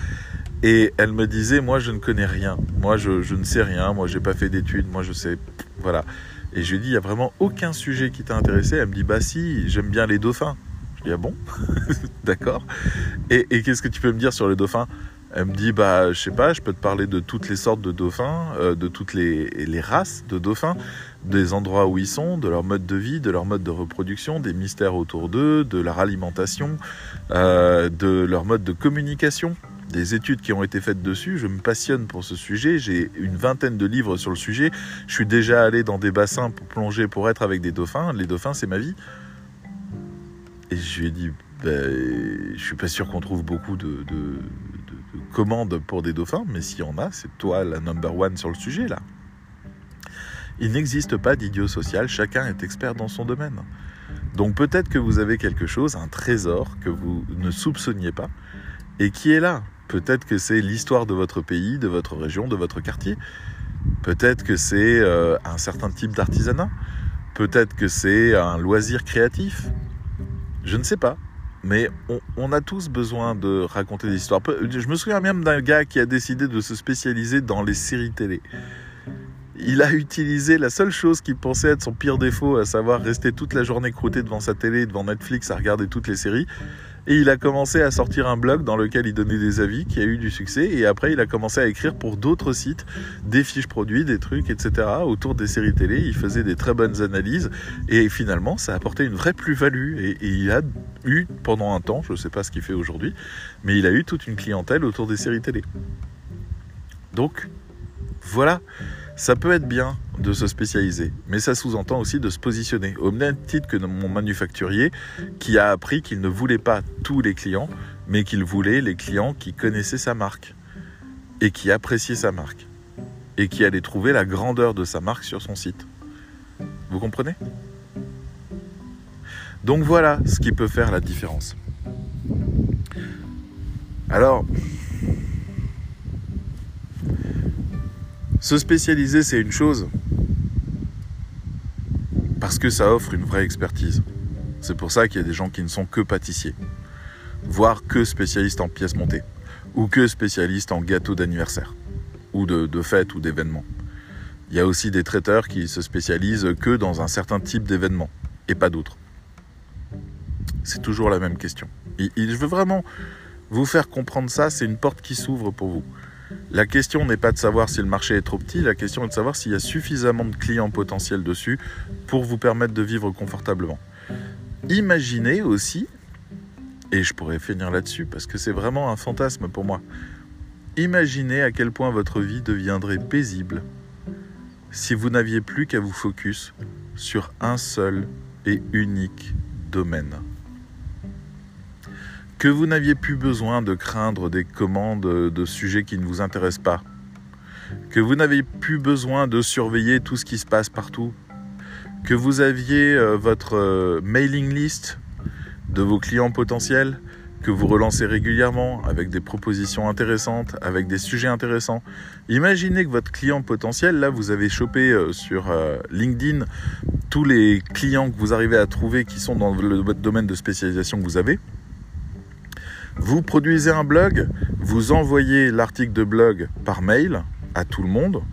et elle me disait « Moi, je ne connais rien, moi, je, je ne sais rien, moi, j'ai pas fait d'études, moi, je sais... » Voilà. Et je lui ai dit « Il n'y a vraiment aucun sujet qui t'a intéressé ?» Elle me dit « Bah si, j'aime bien les dauphins ». Je dis « Ah bon ?» D'accord. Et, et qu'est-ce que tu peux me dire sur les dauphins ? Elle me dit « Bah, je sais pas, je peux te parler de toutes les sortes de dauphins, euh, de toutes les, les races de dauphins, des endroits où ils sont, de leur mode de vie, de leur mode de reproduction, des mystères autour d'eux, de leur alimentation, euh, de leur mode de communication, des études qui ont été faites dessus. Je me passionne pour ce sujet, j'ai une vingtaine de livres sur le sujet. Je suis déjà allé dans des bassins pour plonger, pour être avec des dauphins. Les dauphins, c'est ma vie. » Et je lui ai dit, ben, je suis pas sûr qu'on trouve beaucoup de, de, de, de commandes pour des dauphins, mais s'il y en a, c'est toi la number one sur le sujet, là. Il n'existe pas d'idiot social, chacun est expert dans son domaine. Donc peut-être que vous avez quelque chose, un trésor que vous ne soupçonniez pas, et qui est là. Peut-être que c'est l'histoire de votre pays, de votre région, de votre quartier. Peut-être que c'est euh, un certain type d'artisanat. Peut-être que c'est un loisir créatif. Je ne sais pas, mais on, on a tous besoin de raconter des histoires. Je me souviens même d'un gars qui a décidé de se spécialiser dans les séries télé. Il a utilisé la seule chose qu'il pensait être son pire défaut, à savoir rester toute la journée croûté devant sa télé, devant Netflix, à regarder toutes les séries. Et il a commencé à sortir un blog dans lequel il donnait des avis, qui a eu du succès. Et après, il a commencé à écrire pour d'autres sites, des fiches produits, des trucs, et cetera. Autour des séries télé, il faisait des très bonnes analyses. Et finalement, ça a apporté une vraie plus-value. Et, et il a eu, pendant un temps, je ne sais pas ce qu'il fait aujourd'hui, mais il a eu toute une clientèle autour des séries télé. Donc, voilà. Ça peut être bien de se spécialiser, mais ça sous-entend aussi de se positionner. Au même titre que mon manufacturier qui a appris qu'il ne voulait pas tous les clients, mais qu'il voulait les clients qui connaissaient sa marque et qui appréciaient sa marque et qui allaient trouver la grandeur de sa marque sur son site. Vous comprenez ? Donc voilà ce qui peut faire la différence. Alors... se spécialiser, c'est une chose, parce que ça offre une vraie expertise. C'est pour ça qu'il y a des gens qui ne sont que pâtissiers, voire que spécialistes en pièces montées, ou que spécialistes en gâteaux d'anniversaire, ou de, de fêtes ou d'événements. Il y a aussi des traiteurs qui se spécialisent que dans un certain type d'événement, et pas d'autres. C'est toujours la même question. Et, et je veux vraiment vous faire comprendre ça, c'est une porte qui s'ouvre pour vous. La question n'est pas de savoir si le marché est trop petit, la question est de savoir s'il y a suffisamment de clients potentiels dessus pour vous permettre de vivre confortablement. Imaginez aussi, et je pourrais finir là-dessus parce que c'est vraiment un fantasme pour moi, imaginez à quel point votre vie deviendrait paisible si vous n'aviez plus qu'à vous focus sur un seul et unique domaine. Que vous n'aviez plus besoin de craindre des commandes de sujets qui ne vous intéressent pas. Que vous n'aviez plus besoin de surveiller tout ce qui se passe partout. Que vous aviez votre mailing list de vos clients potentiels, que vous relancez régulièrement avec des propositions intéressantes, avec des sujets intéressants. Imaginez que votre client potentiel, là vous avez chopé sur LinkedIn tous les clients que vous arrivez à trouver qui sont dans votre domaine de spécialisation que vous avez. Vous produisez un blog, vous envoyez l'article de blog par mail à tout le monde.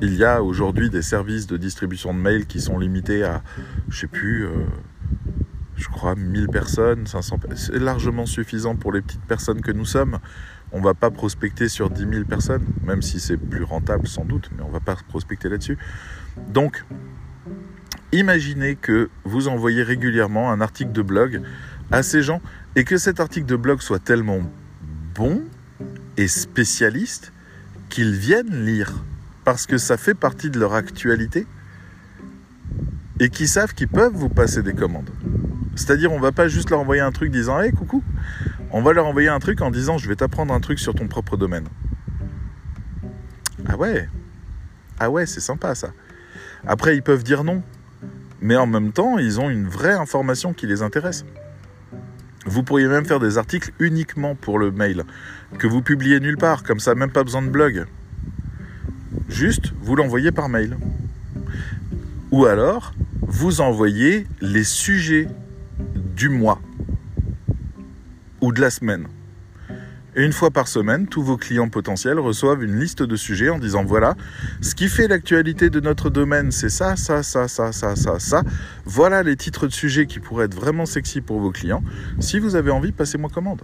Il y a aujourd'hui des services de distribution de mail qui sont limités à, je sais plus, euh, je crois mille personnes, cinq cents. C'est largement suffisant pour les petites personnes que nous sommes. On ne va pas prospecter sur dix mille personnes, même si c'est plus rentable sans doute, mais on ne va pas prospecter là-dessus. Donc, imaginez que vous envoyez régulièrement un article de blog à ces gens et que cet article de blog soit tellement bon et spécialiste qu'ils viennent lire parce que ça fait partie de leur actualité et qu'ils savent qu'ils peuvent vous passer des commandes. C'est-à-dire on ne va pas juste leur envoyer un truc disant « Hey, coucou !» On va leur envoyer un truc en disant « Je vais t'apprendre un truc sur ton propre domaine. » Ah ouais, ah ouais, c'est sympa ça. Après, ils peuvent dire non, mais en même temps, ils ont une vraie information qui les intéresse. Vous pourriez même faire des articles uniquement pour le mail, que vous publiez nulle part, comme ça, même pas besoin de blog. Juste, vous l'envoyez par mail. Ou alors, vous envoyez les sujets du mois ou de la semaine. Et une fois par semaine, tous vos clients potentiels reçoivent une liste de sujets en disant « Voilà, ce qui fait l'actualité de notre domaine, c'est ça, ça, ça, ça, ça, ça, ça. Voilà les titres de sujets qui pourraient être vraiment sexy pour vos clients. Si vous avez envie, passez-moi commande. »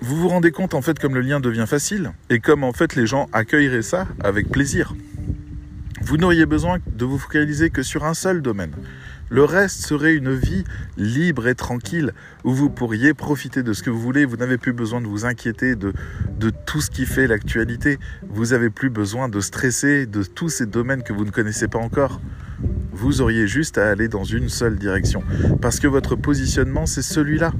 Vous vous rendez compte, en fait, comme le lien devient facile et comme, en fait, les gens accueilleraient ça avec plaisir. Vous n'auriez besoin de vous focaliser que sur un seul domaine. Le reste serait une vie libre et tranquille où vous pourriez profiter de ce que vous voulez. Vous n'avez plus besoin de vous inquiéter de, de tout ce qui fait l'actualité. Vous n'avez plus besoin de stresser de tous ces domaines que vous ne connaissez pas encore. Vous auriez juste à aller dans une seule direction parce que votre positionnement, c'est celui-là.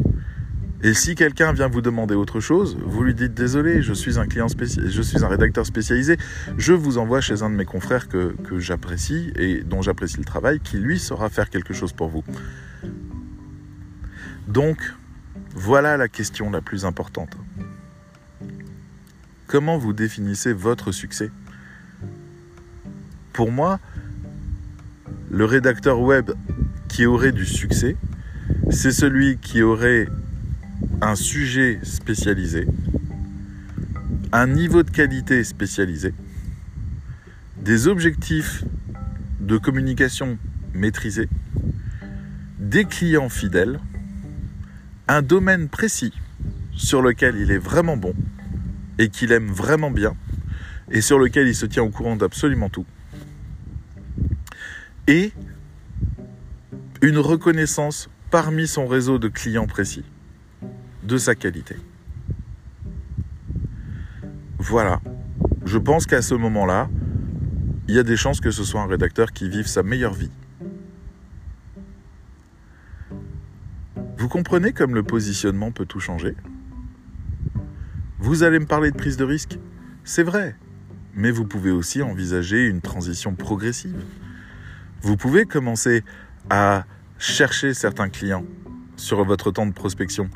Et si quelqu'un vient vous demander autre chose, vous lui dites « Désolé, je suis un client spécial, je suis un rédacteur spécialisé, je vous envoie chez un de mes confrères que, que j'apprécie et dont j'apprécie le travail, qui lui saura faire quelque chose pour vous. » Donc, voilà la question la plus importante. Comment vous définissez votre succès ? Pour moi, le rédacteur web qui aurait du succès, c'est celui qui aurait un sujet spécialisé, un niveau de qualité spécialisé, des objectifs de communication maîtrisés, des clients fidèles, un domaine précis sur lequel il est vraiment bon et qu'il aime vraiment bien et sur lequel il se tient au courant d'absolument tout, et une reconnaissance parmi son réseau de clients précis de sa qualité. Voilà. Je pense qu'à ce moment-là, il y a des chances que ce soit un rédacteur qui vive sa meilleure vie. Vous comprenez comme le positionnement peut tout changer ? Vous allez me parler de prise de risque ? C'est vrai, mais vous pouvez aussi envisager une transition progressive. Vous pouvez commencer à chercher certains clients sur votre temps de prospection.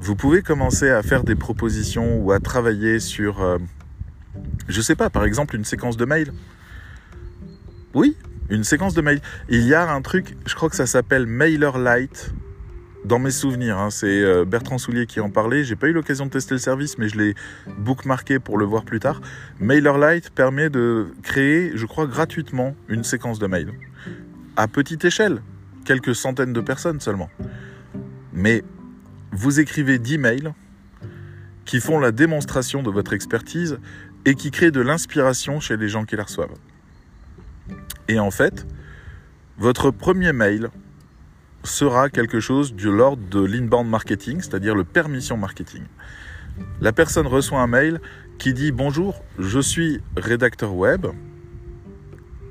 Vous pouvez commencer à faire des propositions ou à travailler sur, euh, je sais pas, par exemple, une séquence de mails. Oui, une séquence de mail. Il y a un truc, je crois que ça s'appelle MailerLite, dans mes souvenirs. Hein, c'est Bertrand Soulier qui en parlait. J'ai pas eu l'occasion de tester le service, mais je l'ai bookmarké pour le voir plus tard. MailerLite permet de créer, je crois, gratuitement une séquence de mail. À petite échelle, quelques centaines de personnes seulement. Mais vous écrivez dix mails qui font la démonstration de votre expertise et qui créent de l'inspiration chez les gens qui la reçoivent. Et en fait, votre premier mail sera quelque chose de l'ordre de l'inbound marketing, c'est-à-dire le permission marketing. La personne reçoit un mail qui dit « Bonjour, je suis rédacteur web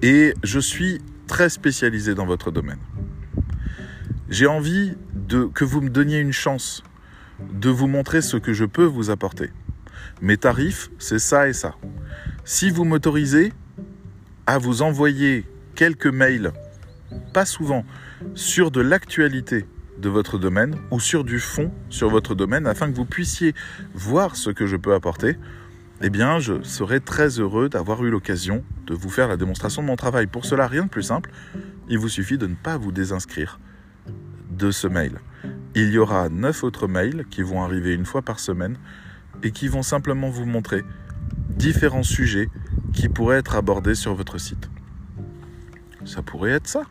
et je suis très spécialisé dans votre domaine. J'ai envie de, que vous me donniez une chance de vous montrer ce que je peux vous apporter. Mes tarifs, c'est ça et ça. Si vous m'autorisez à vous envoyer quelques mails, pas souvent, sur de l'actualité de votre domaine ou sur du fond sur votre domaine, afin que vous puissiez voir ce que je peux apporter, eh bien, je serais très heureux d'avoir eu l'occasion de vous faire la démonstration de mon travail. Pour cela, rien de plus simple, il vous suffit de ne pas vous désinscrire de ce mail. Il y aura neuf autres mails qui vont arriver une fois par semaine et qui vont simplement vous montrer différents sujets qui pourraient être abordés sur votre site. Ça pourrait être ça.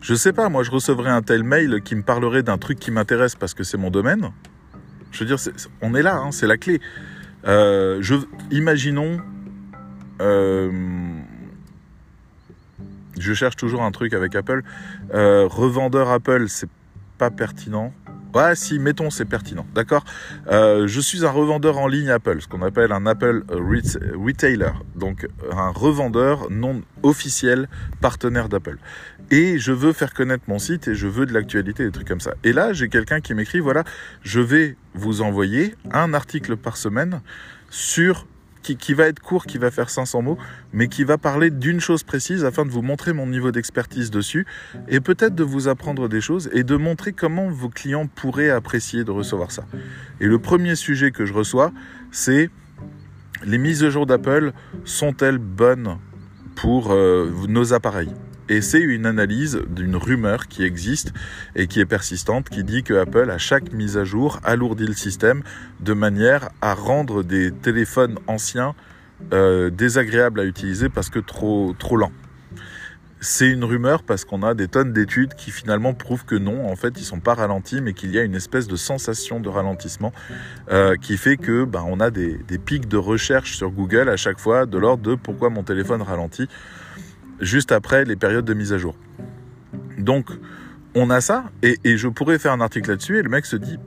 Je sais pas, moi je recevrais un tel mail qui me parlerait d'un truc qui m'intéresse parce que c'est mon domaine. Je veux dire, c'est, on est là, hein, c'est la clé. Euh, je, imaginons, euh, je cherche toujours un truc avec Apple. Euh, revendeur Apple, c'est pas pertinent. Ouais, si, mettons, c'est pertinent, d'accord. Euh, je suis un revendeur en ligne Apple, ce qu'on appelle un Apple retailer, donc un revendeur non officiel, partenaire d'Apple. Et je veux faire connaître mon site et je veux de l'actualité, des trucs comme ça. Et là, j'ai quelqu'un qui m'écrit, voilà, je vais vous envoyer un article par semaine sur qui, qui va être court, qui va faire cinq cents mots, mais qui va parler d'une chose précise afin de vous montrer mon niveau d'expertise dessus et peut-être de vous apprendre des choses et de montrer comment vos clients pourraient apprécier de recevoir ça. Et le premier sujet que je reçois, c'est les mises à jour d'Apple sont-elles bonnes pour euh, nos appareils ? Et c'est une analyse d'une rumeur qui existe et qui est persistante, qui dit que Apple, à chaque mise à jour, alourdit le système de manière à rendre des téléphones anciens euh, désagréables à utiliser parce que trop, trop lents. C'est une rumeur parce qu'on a des tonnes d'études qui finalement prouvent que non, en fait, ils ne sont pas ralentis, mais qu'il y a une espèce de sensation de ralentissement euh, qui fait que bah, on a des, des pics de recherche sur Google à chaque fois de l'ordre de « pourquoi mon téléphone ralentit ?» juste après les périodes de mise à jour. Donc, on a ça, et, et je pourrais faire un article là-dessus, et le mec se dit,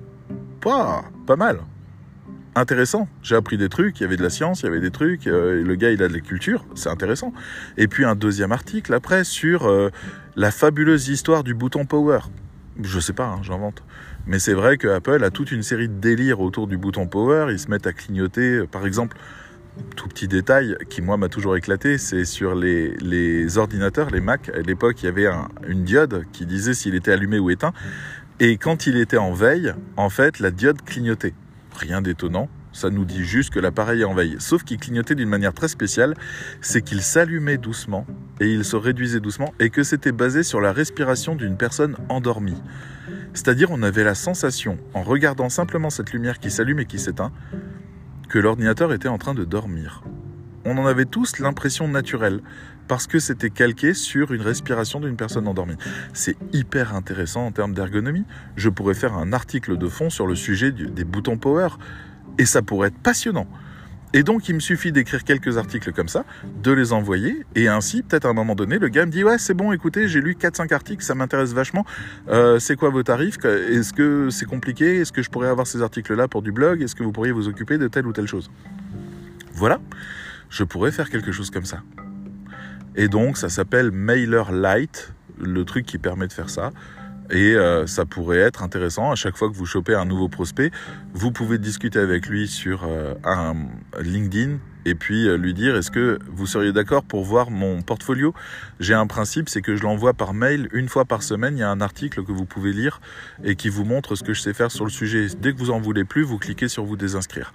pas, pas mal, intéressant, j'ai appris des trucs, il y avait de la science, il y avait des trucs, euh, et le gars, il a de la culture, c'est intéressant. Et puis, un deuxième article, après, sur euh, la fabuleuse histoire du bouton power. Je sais pas, hein, j'invente. Mais c'est vrai que Apple a toute une série de délires autour du bouton power, ils se mettent à clignoter, par exemple... Tout petit détail qui, moi, m'a toujours éclaté, c'est sur les, les ordinateurs, les Mac. À l'époque, il y avait un, une diode qui disait s'il était allumé ou éteint. Et quand il était en veille, en fait, la diode clignotait. Rien d'étonnant, ça nous dit juste que l'appareil est en veille. Sauf qu'il clignotait d'une manière très spéciale, c'est qu'il s'allumait doucement et il se réduisait doucement et que c'était basé sur la respiration d'une personne endormie. C'est-à-dire, on avait la sensation, en regardant simplement cette lumière qui s'allume et qui s'éteint, que l'ordinateur était en train de dormir. On en avait tous l'impression naturelle, parce que c'était calqué sur une respiration d'une personne endormie. C'est hyper intéressant en termes d'ergonomie. Je pourrais faire un article de fond sur le sujet du, des boutons power, et ça pourrait être passionnant. Et donc, il me suffit d'écrire quelques articles comme ça, de les envoyer, et ainsi, peut-être à un moment donné, le gars me dit « Ouais, c'est bon, écoutez, j'ai lu quatre cinq articles, ça m'intéresse vachement. Euh, c'est quoi vos tarifs ? Est-ce que c'est compliqué ? Est-ce que je pourrais avoir ces articles-là pour du blog ? Est-ce que vous pourriez vous occuper de telle ou telle chose ?» Voilà, je pourrais faire quelque chose comme ça. Et donc, ça s'appelle MailerLite, le truc qui permet de faire ça. Et euh, ça pourrait être intéressant. À chaque fois que vous chopez un nouveau prospect, vous pouvez discuter avec lui sur euh, un LinkedIn et puis euh, lui dire « Est-ce que vous seriez d'accord pour voir mon portfolio ?» J'ai un principe, c'est que je l'envoie par mail une fois par semaine. Il y a un article que vous pouvez lire et qui vous montre ce que je sais faire sur le sujet. Dès que vous en voulez plus, vous cliquez sur « Vous désinscrire ».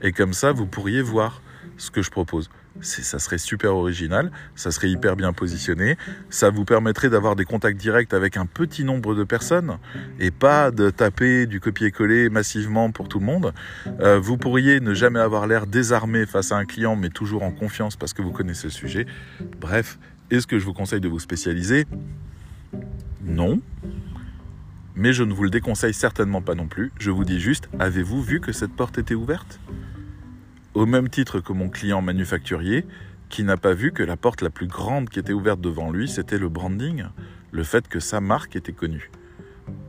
Et comme ça, vous pourriez voir ce que je propose. C'est, ça serait super original, ça serait hyper bien positionné, ça vous permettrait d'avoir des contacts directs avec un petit nombre de personnes et pas de taper du copier-coller massivement pour tout le monde. Euh, vous pourriez ne jamais avoir l'air désarmé face à un client, mais toujours en confiance parce que vous connaissez le sujet. Bref, est-ce que je vous conseille de vous spécialiser ? Non. Mais je ne vous le déconseille certainement pas non plus. Je vous dis juste, avez-vous vu que cette porte était ouverte ? Au même titre que mon client manufacturier, qui n'a pas vu que la porte la plus grande qui était ouverte devant lui, c'était le branding, le fait que sa marque était connue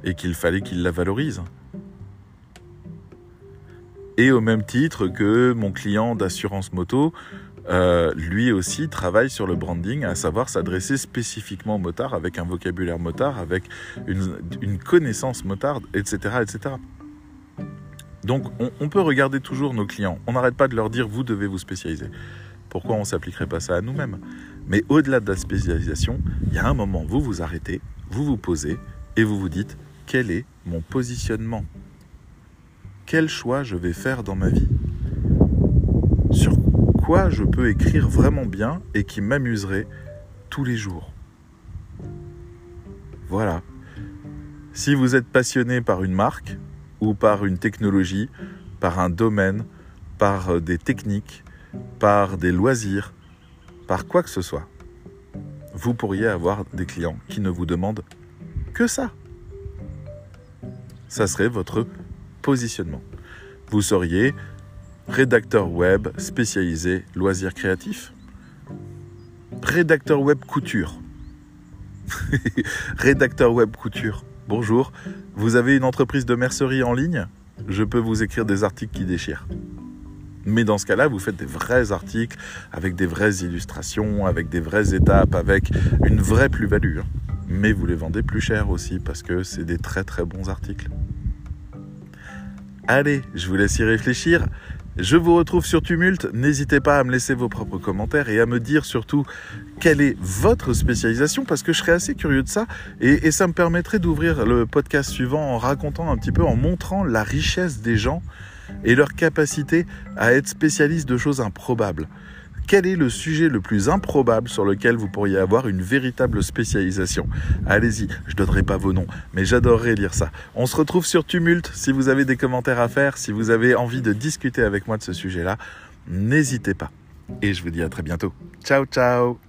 et qu'il fallait qu'il la valorise. Et au même titre que mon client d'assurance moto, Euh, lui aussi travaille sur le branding, à savoir s'adresser spécifiquement aux motards, avec un vocabulaire motard, avec une, une connaissance motarde, et cetera, et cetera. Donc on, on peut regarder toujours nos clients, on n'arrête pas de leur dire « vous devez vous spécialiser ». Pourquoi on ne s'appliquerait pas ça à nous-mêmes ? Mais au-delà de la spécialisation, il y a un moment, vous vous arrêtez, vous vous posez et vous vous dites « quel est mon positionnement ? Quel choix je vais faire dans ma vie ? Sur quoi je peux écrire vraiment bien et qui m'amuserait tous les jours. » Voilà. Si vous êtes passionné par une marque ou par une technologie, par un domaine, par des techniques, par des loisirs, par quoi que ce soit, vous pourriez avoir des clients qui ne vous demandent que ça. Ça serait votre positionnement. Vous seriez rédacteur web spécialisé loisirs créatifs, rédacteur web couture, rédacteur web couture, bonjour, vous avez une entreprise de mercerie en ligne, je peux vous écrire des articles qui déchirent. Mais dans ce cas-là, vous faites des vrais articles avec des vraies illustrations, avec des vraies étapes, avec une vraie plus-value. Mais vous les vendez plus cher aussi parce que c'est des très très bons articles. Allez, je vous laisse y réfléchir. Je vous retrouve sur Tumult, n'hésitez pas à me laisser vos propres commentaires et à me dire surtout quelle est votre spécialisation parce que je serais assez curieux de ça et, et ça me permettrait d'ouvrir le podcast suivant en racontant un petit peu, en montrant la richesse des gens et leur capacité à être spécialistes de choses improbables. Quel est le sujet le plus improbable sur lequel vous pourriez avoir une véritable spécialisation ? Allez-y, je ne donnerai pas vos noms, mais j'adorerais lire ça. On se retrouve sur Tumult. Si vous avez des commentaires à faire, si vous avez envie de discuter avec moi de ce sujet-là, n'hésitez pas. Et je vous dis à très bientôt. Ciao, ciao !